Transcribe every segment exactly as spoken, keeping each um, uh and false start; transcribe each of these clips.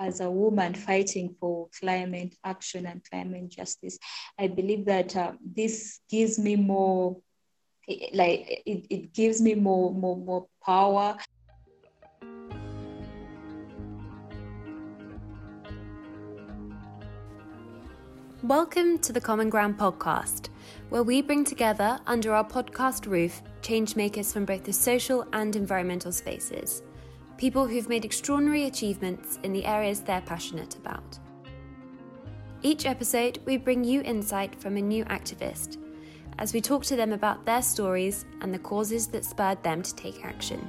as a woman fighting for climate action and climate justice, I believe that uh, this gives me more, like it, it gives me more, more, more power. Welcome to the Common Ground podcast, where we bring together under our podcast roof changemakers from both the social and environmental spaces. People who've made extraordinary achievements in the areas they're passionate about. Each episode, we bring you insight from a new activist as we talk to them about their stories and the causes that spurred them to take action.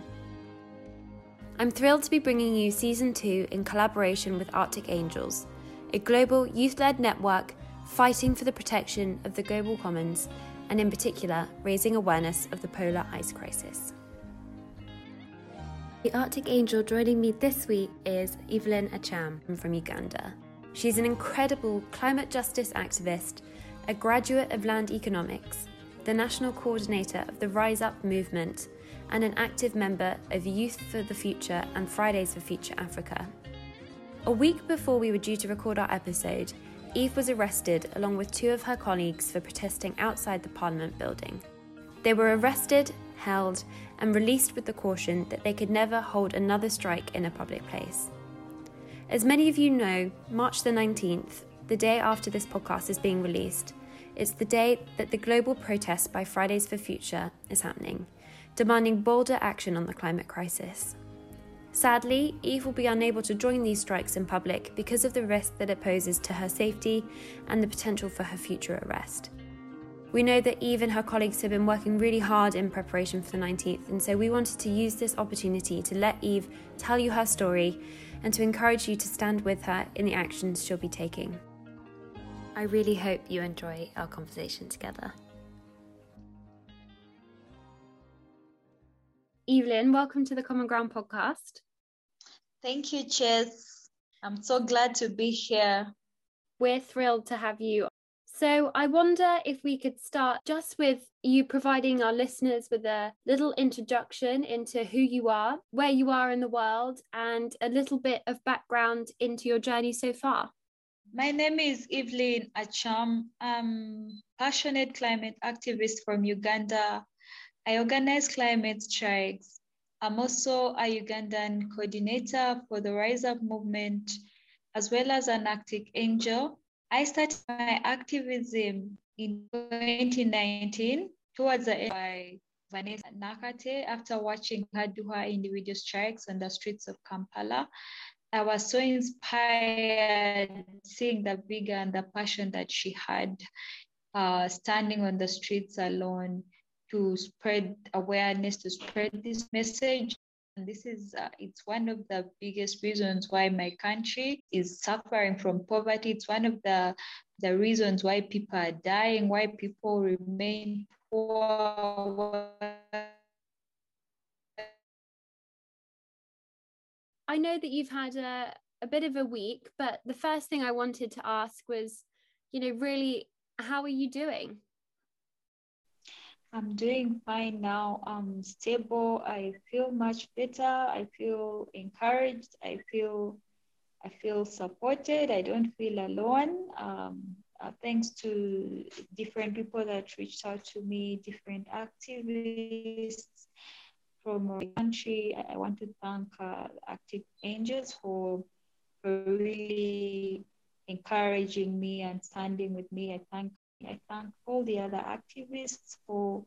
I'm thrilled to be bringing you season two in collaboration with Arctic Angels, a global youth-led network fighting for the protection of the global commons and in particular, raising awareness of the polar ice crisis. The Arctic Angel joining me this week is Evelyn Acham from Uganda. She's an incredible climate justice activist, a graduate of land economics, the national coordinator of the Rise Up Movement, and an active member of Youth for the Future and Fridays for Future Africa. A week before we were due to record our episode, Eve was arrested along with two of her colleagues for protesting outside the Parliament Building. They were arrested, held, and released with the caution that they could never hold another strike in a public place. As many of you know, March the nineteenth, the day after this podcast is being released, it's the day that the global protest by Fridays for Future is happening, demanding bolder action on the climate crisis. Sadly, Eve will be unable to join these strikes in public because of the risk that it poses to her safety and the potential for her future arrest. We know that Eve and her colleagues have been working really hard in preparation for the nineteenth, and so we wanted to use this opportunity to let Eve tell you her story and to encourage you to stand with her in the actions she'll be taking. I really hope you enjoy our conversation together. Evelyn, welcome to the Common Ground podcast. Thank you, Chess. I'm so glad to be here. We're thrilled to have you. So I wonder if we could start just with you providing our listeners with a little introduction into who you are, where you are in the world, and a little bit of background into your journey so far. My name is Evelyn Acham. I'm a passionate climate activist from Uganda. I organize climate strikes. I'm also a Ugandan coordinator for the Rise Up Movement, as well as an Arctic Angel. I started my activism in twenty nineteen towards the end by Vanessa Nakate after watching her do her individual strikes on the streets of Kampala. I was so inspired seeing the vigor and the passion that she had uh, standing on the streets alone to spread awareness, to spread this message. And this is, uh, it's one of the biggest reasons why my country is suffering from poverty. It's one of the, the reasons why people are dying, why people remain poor. I know that you've had a, a bit of a week, but the first thing I wanted to ask was, you know, really, how are you doing? I'm doing fine now. I'm stable. I feel much better. I feel encouraged. I feel, I feel supported. I don't feel alone. Um, uh, thanks to different people that reached out to me, different activists from the country. I, I want to thank uh, Arctic Angels for, for really encouraging me and standing with me. I thank. I thank all the other activists for,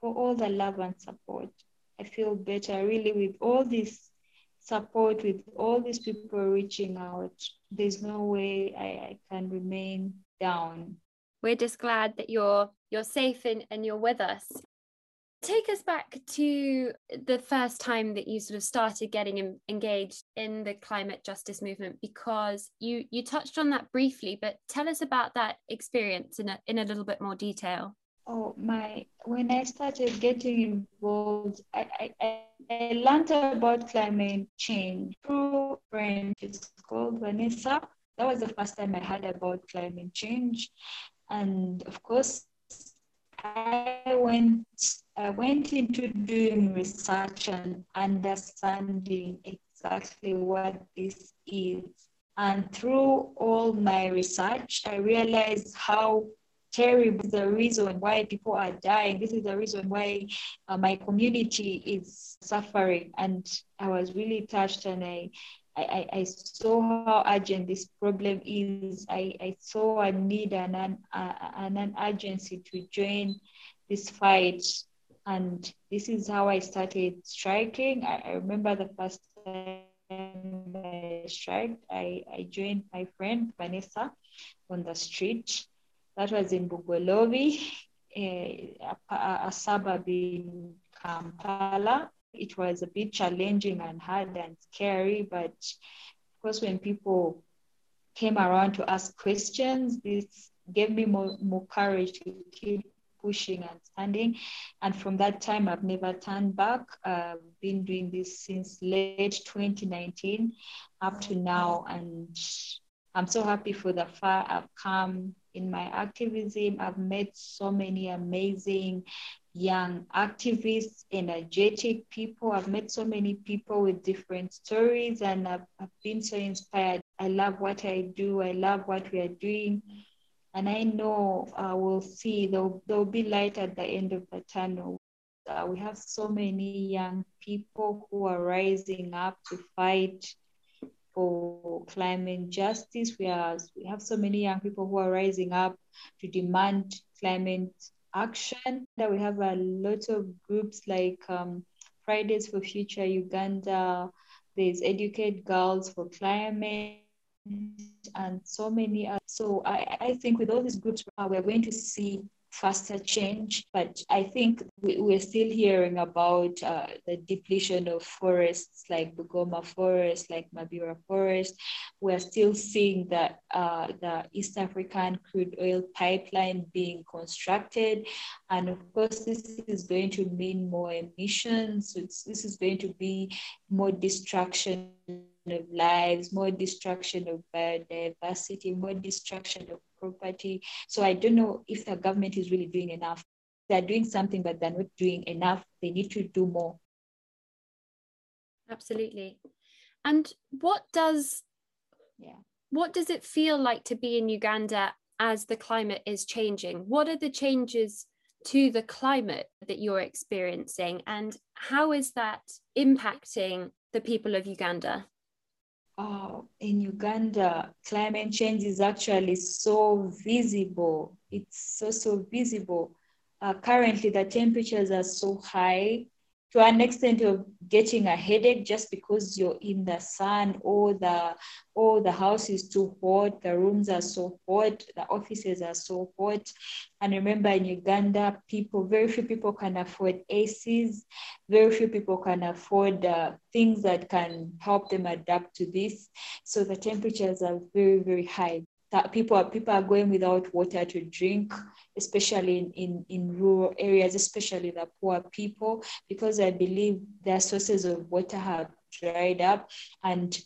for all the love and support. I feel better, really, with all this support, with all these people reaching out. There's no way I, I can remain down. We're just glad that you're you're safe and, and you're with us. Take us back to the first time that you sort of started getting in, engaged in the climate justice movement, because you you touched on that briefly, but tell us about that experience in a, in a little bit more detail. Oh, my, when I started getting involved, I, I, I learned about climate change through a friend. It's called Vanessa. That was the first time I heard about climate change. And of course, I went I went into doing research and understanding exactly what this is. And through all my research, I realized how terrible the reason why people are dying. This is the reason why uh, my community is suffering. And I was really touched, and I I, I saw how urgent this problem is. I, I saw a need and an, uh, and an urgency to join this fight. And this is how I started striking. I, I remember the first time I striked, I, I joined my friend Vanessa on the street. That was in Bugolovi, a, a, a suburb in Kampala. It was a bit challenging and hard and scary, but of course, when people came around to ask questions, this gave me more, more courage to keep pushing and standing. And from that time, I've never turned back. I've uh, been doing this since late twenty nineteen up to now. And I'm so happy for the far I've come in my activism. I've met so many amazing young activists, energetic people. I've met so many people with different stories, and I've, I've been so inspired. I love what I do. I love what we are doing. And I know uh, we'll see, there'll, there'll be light at the end of the tunnel. Uh, we have so many young people who are rising up to fight for climate justice. We, are, we have so many young people who are rising up to demand climate action. We have a lot of groups like um, Fridays for Future Uganda. There's Educate Girls for Climate, and so many others. So I, I think with all these groups, uh, we're going to see faster change. But I think we, we're still hearing about uh, the depletion of forests like Bugoma Forest, like Mabira Forest. We're still seeing that uh, the East African crude oil pipeline being constructed. And of course, this is going to mean more emissions. It's, this is going to be more destruction of lives, more destruction of biodiversity, more destruction of property. So I don't know if the government is really doing enough. They're doing something, but they're not doing enough. They need to do more. Absolutely. And what does, yeah. what does it feel like to be in Uganda as the climate is changing? What are the changes to the climate that you're experiencing, and how is that impacting the people of Uganda? Oh, in Uganda, climate change is actually so visible. It's so, so visible. Uh, currently, the temperatures are so high to an extent of getting a headache just because you're in the sun, or the, or the house is too hot, the rooms are so hot, the offices are so hot. And remember, in Uganda, people, very few people can afford A Cs, very few people can afford uh, things that can help them adapt to this. So the temperatures are very, very high. That people are people are going without water to drink, especially in, in, in rural areas, especially the poor people, because I believe their sources of water have dried up, and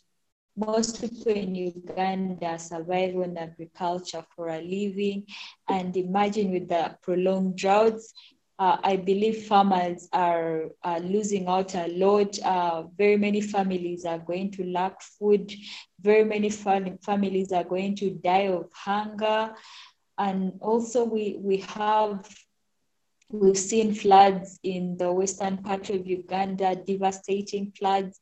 most people in Uganda survive on agriculture for a living. And imagine with the prolonged droughts, uh, I believe farmers are, are losing out a lot. Uh, very many families are going to lack food. Very many fam- families are going to die of hunger. And also we, we have, we've seen floods in the western part of Uganda, devastating floods,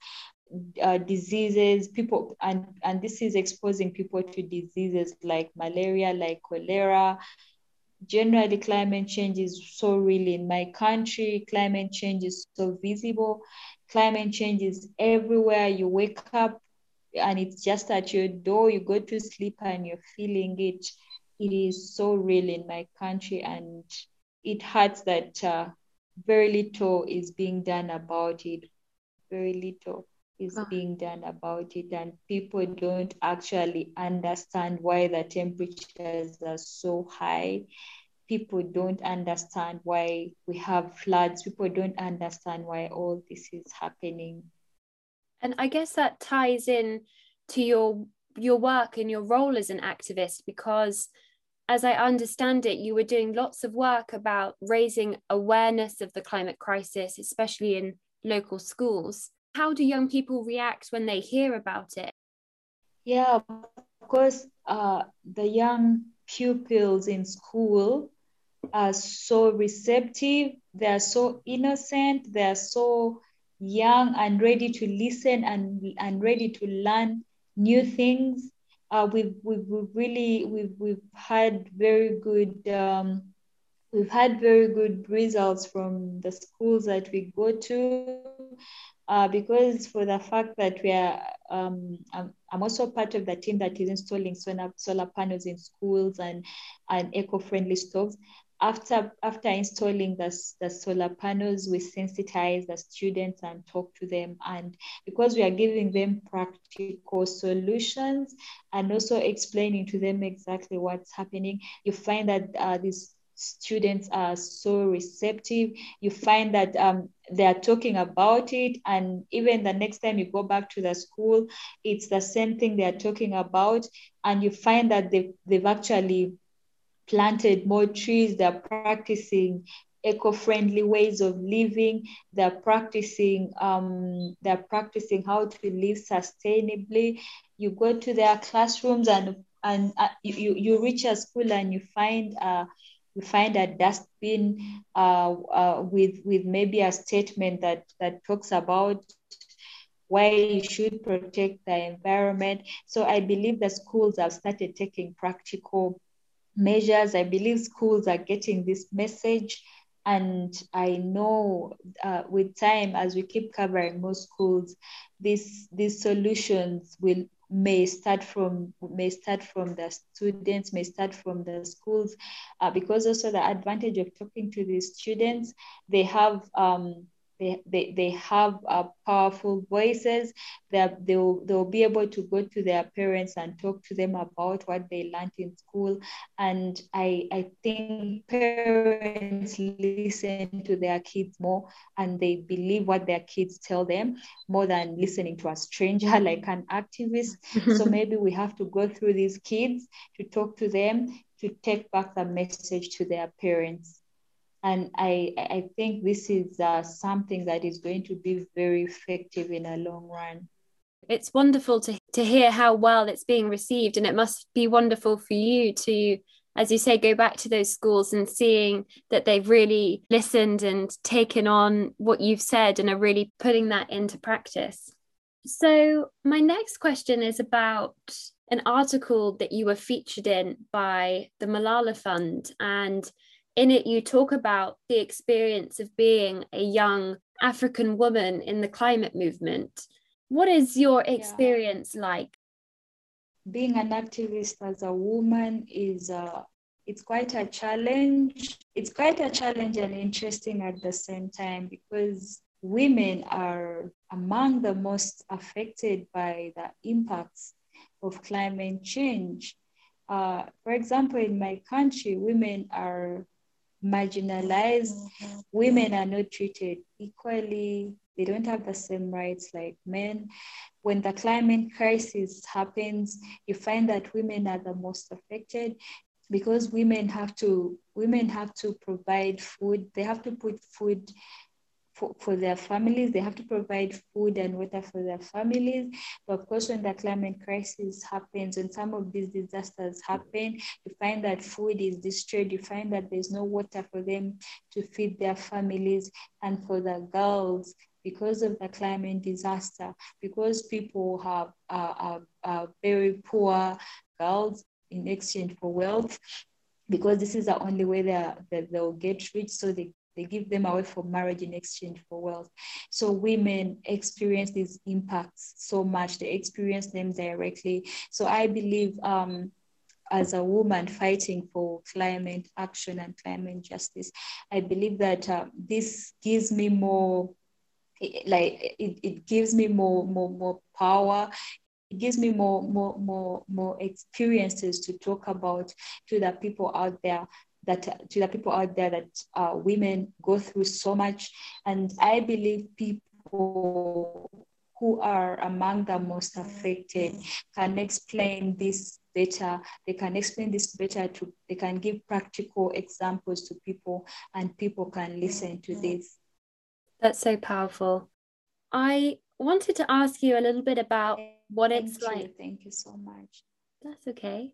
uh, diseases, people, and, and this is exposing people to diseases like malaria, like cholera. Generally, climate change is so real in my country. Climate change is so visible. Climate change is everywhere. You wake up and it's just at your door. You go to sleep and you're feeling it. It is so real in my country, and it hurts that uh, very little is being done about it. Very little is oh. being done about it, and people don't actually understand why the temperatures are so high. People don't understand why we have floods. People don't understand why all this is happening. And I guess that ties in to your your work and your role as an activist, because as I understand it, you were doing lots of work about raising awareness of the climate crisis, especially in local schools. How do young people react when they hear about it? Yeah, of course, uh, the young pupils in school are so receptive. They are so innocent. They are so young and ready to listen and, and ready to learn new things. Uh, we've, we've, we've really, we've, we've had very good, um, we've had very good results from the schools that we go to, uh, because for the fact that we are, um, I'm, I'm also part of the team that is installing solar, solar panels in schools and, and eco-friendly stoves. After, after installing the, the solar panels, we sensitize the students and talk to them. And because we are giving them practical solutions and also explaining to them exactly what's happening, you find that uh, these students are so receptive. You find that um, they are talking about it. And even the next time you go back to the school, it's the same thing they are talking about. And you find that they, they've actually planted more trees, they're practicing eco-friendly ways of living, they're practicing um, they're practicing how to live sustainably. You go to their classrooms and and uh, you, you reach a school and you find uh, you find a dustbin uh, uh, with with maybe a statement that, that talks about why you should protect the environment. So I believe the schools have started taking practical measures. I believe schools are getting this message, and I know uh, with time, as we keep covering more schools, this these solutions will may start from may start from the students, may start from the schools, uh, because also the advantage of talking to the students, they have um they they, they have uh, powerful voices. That they'll they'll be able to go to their parents and talk to them about what they learned in school. And I I think parents listen to their kids more, and they believe what their kids tell them more than listening to a stranger like an activist. So maybe we have to go through these kids to talk to them, to take back the message to their parents. And I, I think this is uh, something that is going to be very effective in the long run. It's wonderful to, to hear how well it's being received. And it must be wonderful for you to, as you say, go back to those schools and seeing that they've really listened and taken on what you've said and are really putting that into practice. So my next question is about an article that you were featured in by the Malala Fund, and in it, you talk about the experience of being a young African woman in the climate movement. What is your experience yeah. like? Being an activist as a woman is uh, it's quite a challenge. It's quite a challenge and interesting at the same time, because women are among the most affected by the impacts of climate change. Uh, for example, in my country, women are marginalized. Women are not treated equally. They don't have the same rights like men. When the climate crisis happens, you find that women are the most affected, because women have to women have to provide food. They have to put food For, for their families, they have to provide food and water for their families. But of course, when the climate crisis happens, when some of these disasters happen, you find that food is destroyed, you find that there's no water for them to feed their families. And for the girls, because of the climate disaster, because people have are, are, are very poor girls in exchange for wealth, because this is the only way that they'll get rich, so they They give them away for marriage in exchange for wealth. So women experience these impacts so much. They experience them directly. So I believe um, as a woman fighting for climate action and climate justice, I believe that uh, this gives me more, like it, it gives me more, more, more power. It gives me more, more, more, more experiences to talk about to the people out there. That to the people out there that uh, women go through so much. And I believe people who are among the most affected can explain this better. They can explain this better to, they can give practical examples to people, and people can listen to this. That's so powerful. I wanted to ask you a little bit about what thank it's you. like. Thank you so much. That's okay.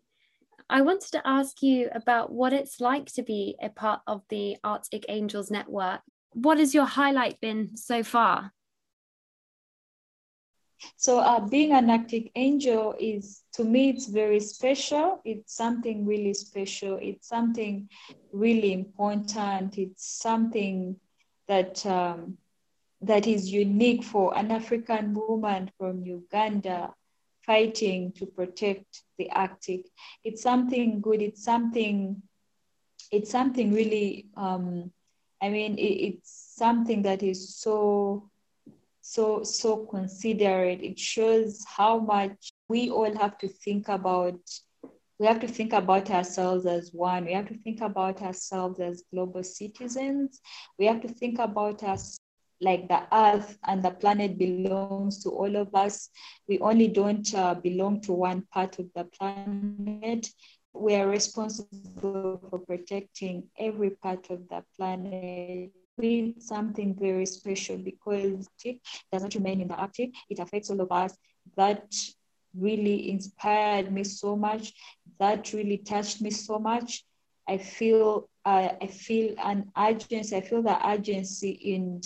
I wanted to ask you about what it's like to be a part of the Arctic Angels Network. What has your highlight been so far? So uh, being an Arctic Angel is, to me, it's very special. It's something really special. It's something really important. It's something that um, that is unique for an African woman from Uganda fighting to protect the Arctic. It's something good. It's something, it's something really, um, I mean, it, it's something that is so So, so considerate. It shows how much we all have to think about. We have to think about ourselves as one. We have to think about ourselves as global citizens. We have to think about us like the earth and the planet belongs to all of us. We only don't uh, belong to one part of the planet. We are responsible for protecting every part of the planet. With something very special because it doesn't remain in the Arctic. It affects all of us. That really inspired me so much. That really touched me so much. I feel uh, I feel an urgency. I feel the urgency in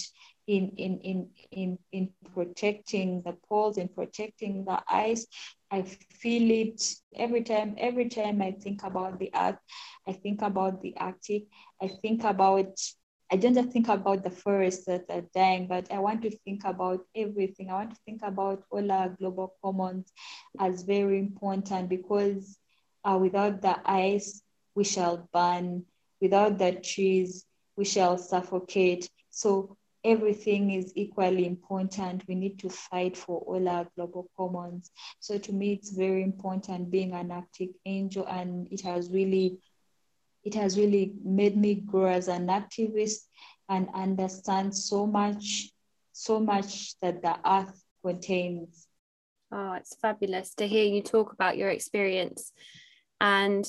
in in in in in protecting the poles and protecting the ice. I feel it every time, every time I think about the Earth, I think about the Arctic, I think about I don't just think about the forests that are dying, but I want to think about everything. I want to think about all our global commons as very important because uh, without the ice, we shall burn. Without the trees, we shall suffocate. So everything is equally important. We need to fight for all our global commons. So to me, it's very important being an Arctic Angel, and it has really It has really made me grow as an activist and understand so much, so much that the earth contains. Oh, it's fabulous to hear you talk about your experience and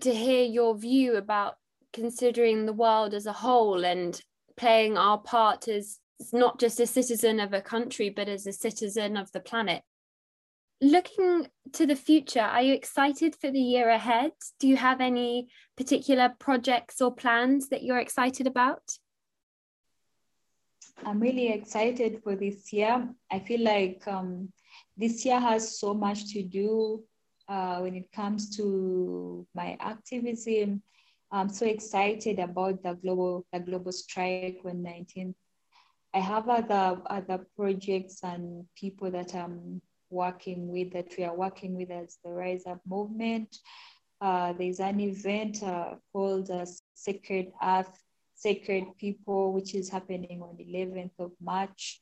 to hear your view about considering the world as a whole and playing our part as not just a citizen of a country, but as a citizen of the planet. Looking to the future, are you excited for the year ahead? Do you have any particular projects or plans that you're excited about? I'm really excited for this year. I feel like um, this year has so much to do uh, when it comes to my activism. I'm so excited about the global, the global strike on nineteenth. I have other, other projects and people that I'm working with, that we are working with as the Rise Up Movement. Uh, there's an event uh, called uh, Sacred Earth, Sacred People, which is happening on the eleventh of March.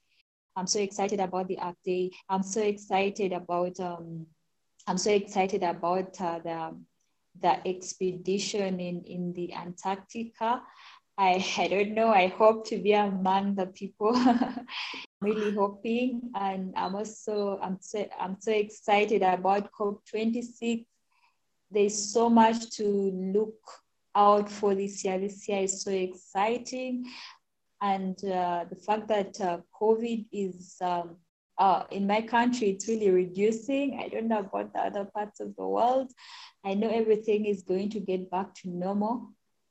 I'm so excited about the Earth Day. I'm so excited about, um, I'm so excited about uh, the, the expedition in, in the Antarctica. I, I don't know, I hope to be among the people. Really hoping, and I'm also I'm so I'm so excited about COP twenty-six. There's so much to look out for this year. This year is so exciting, and uh, the fact that uh, COVID is um, uh, in my country, it's really reducing. I don't know about the other parts of the world. I know everything is going to get back to normal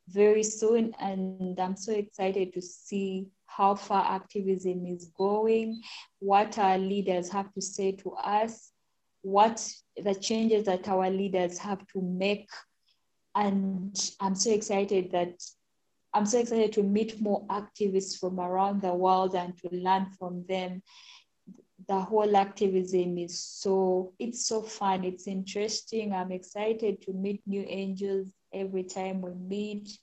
very soon, and I'm so excited to see how far activism is going, what our leaders have to say to us, what the changes that our leaders have to make. And I'm so excited that, I'm so excited to meet more activists from around the world and to learn from them. The whole activism is so, it's so fun, it's interesting. I'm excited to meet new angels every time we meet.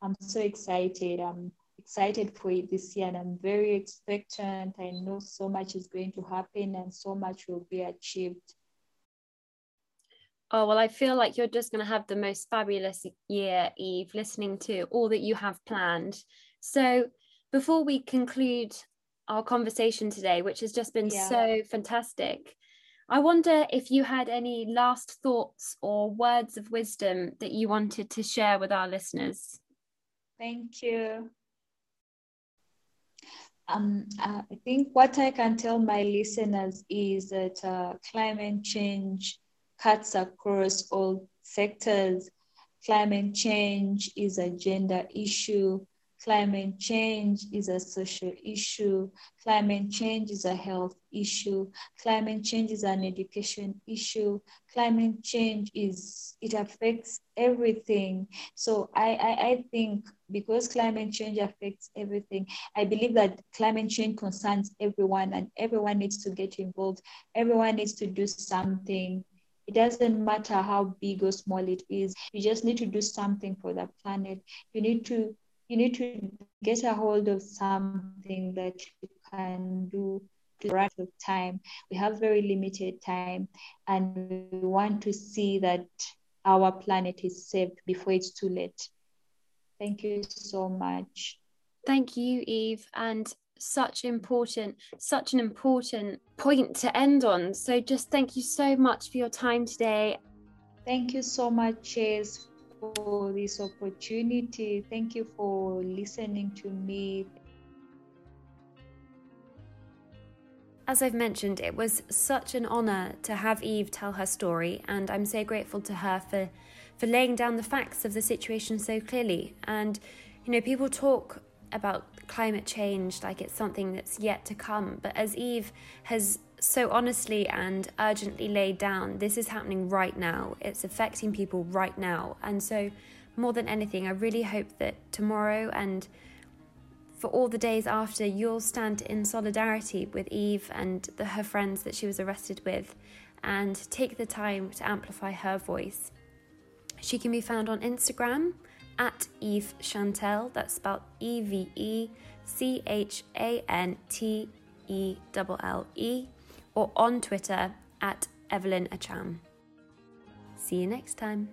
I'm so excited. I'm excited for it this year, and I'm very expectant. I know so much is going to happen and so much will be achieved. Oh, well, I feel like you're just going to have the most fabulous year, Eve, listening to all that you have planned. So before we conclude our conversation today, which has just been yeah. so fantastic, I wonder if you had any last thoughts or words of wisdom that you wanted to share with our listeners. Thank you. Um, uh, I think what I can tell my listeners is that uh, climate change cuts across all sectors. Climate change is a gender issue. Climate change is a social issue. Climate change is a health issue. Climate change is an education issue. Climate change is, it affects everything. So I, I, I think because climate change affects everything, I believe that climate change concerns everyone and everyone needs to get involved. Everyone needs to do something. It doesn't matter how big or small it is. You just need to do something for the planet. You need to you need to get a hold of something that you can do to the right of time. We have very limited time and we want to see that our planet is saved before it's too late. Thank you so much. Thank you, Eve. And such important, such an important point to end on. So just thank you so much for your time today. Thank you so much, Chase, for this opportunity. Thank you for listening to me. As I've mentioned, it was such an honor to have Eve tell her story, and I'm so grateful to her for, for laying down the facts of the situation so clearly. And, you know, people talk about climate change like it's something that's yet to come, but as Eve has so honestly and urgently laid down, this is happening right now. It's affecting people right now. And so more than anything, I really hope that tomorrow and for all the days after, you'll stand in solidarity with Eve and the, her friends that she was arrested with, and take the time to amplify her voice. She can be found on Instagram at Eve Chantel, that's spelled E V E C H A N T E L L E, or on Twitter at Evelyn Acham. See you next time.